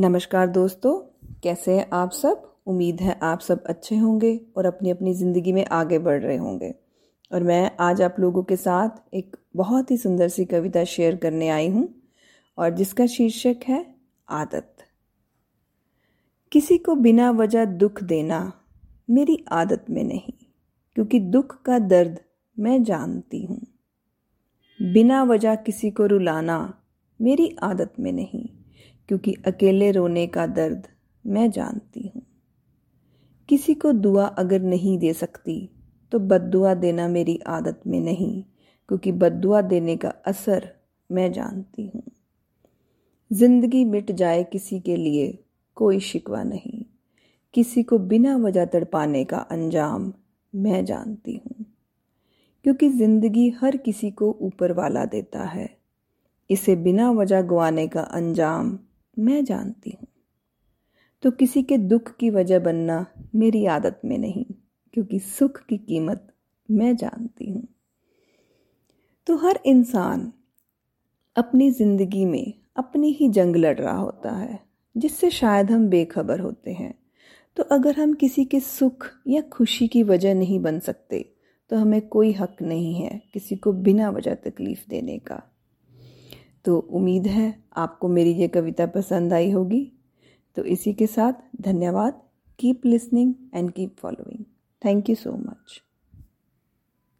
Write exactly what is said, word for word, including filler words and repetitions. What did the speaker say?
नमस्कार दोस्तों, कैसे हैं आप सब। उम्मीद है आप सब अच्छे होंगे और अपनी अपनी ज़िंदगी में आगे बढ़ रहे होंगे। और मैं आज आप लोगों के साथ एक बहुत ही सुंदर सी कविता शेयर करने आई हूँ और जिसका शीर्षक है आदत। किसी को बिना वजह दुख देना मेरी आदत में नहीं, क्योंकि दुख का दर्द मैं जानती हूँ। बिना वजह किसी को रुलाना मेरी आदत में नहीं, क्योंकि अकेले रोने का दर्द मैं जानती हूँ। किसी को दुआ अगर नहीं दे सकती तो बद्दुआ देना मेरी आदत में नहीं, क्योंकि बद्दुआ देने का असर मैं जानती हूँ। जिंदगी मिट जाए किसी के लिए कोई शिकवा नहीं, किसी को बिना वजह तड़पाने का अंजाम मैं जानती हूँ, क्योंकि जिंदगी हर किसी को ऊपर वाला देता है। इसे बिना वजह गंवाने का अंजाम मैं जानती हूँ। तो किसी के दुख की वजह बनना मेरी आदत में नहीं, क्योंकि सुख की कीमत मैं जानती हूँ। तो हर इंसान अपनी ज़िंदगी में अपनी ही जंग लड़ रहा होता है, जिससे शायद हम बेखबर होते हैं। तो अगर हम किसी के सुख या खुशी की वजह नहीं बन सकते तो हमें कोई हक नहीं है किसी को बिना वजह तकलीफ़ देने का। तो उम्मीद है आपको मेरी ये कविता पसंद आई होगी। तो इसी के साथ धन्यवाद। Keep listening and keep following. Thank you so much.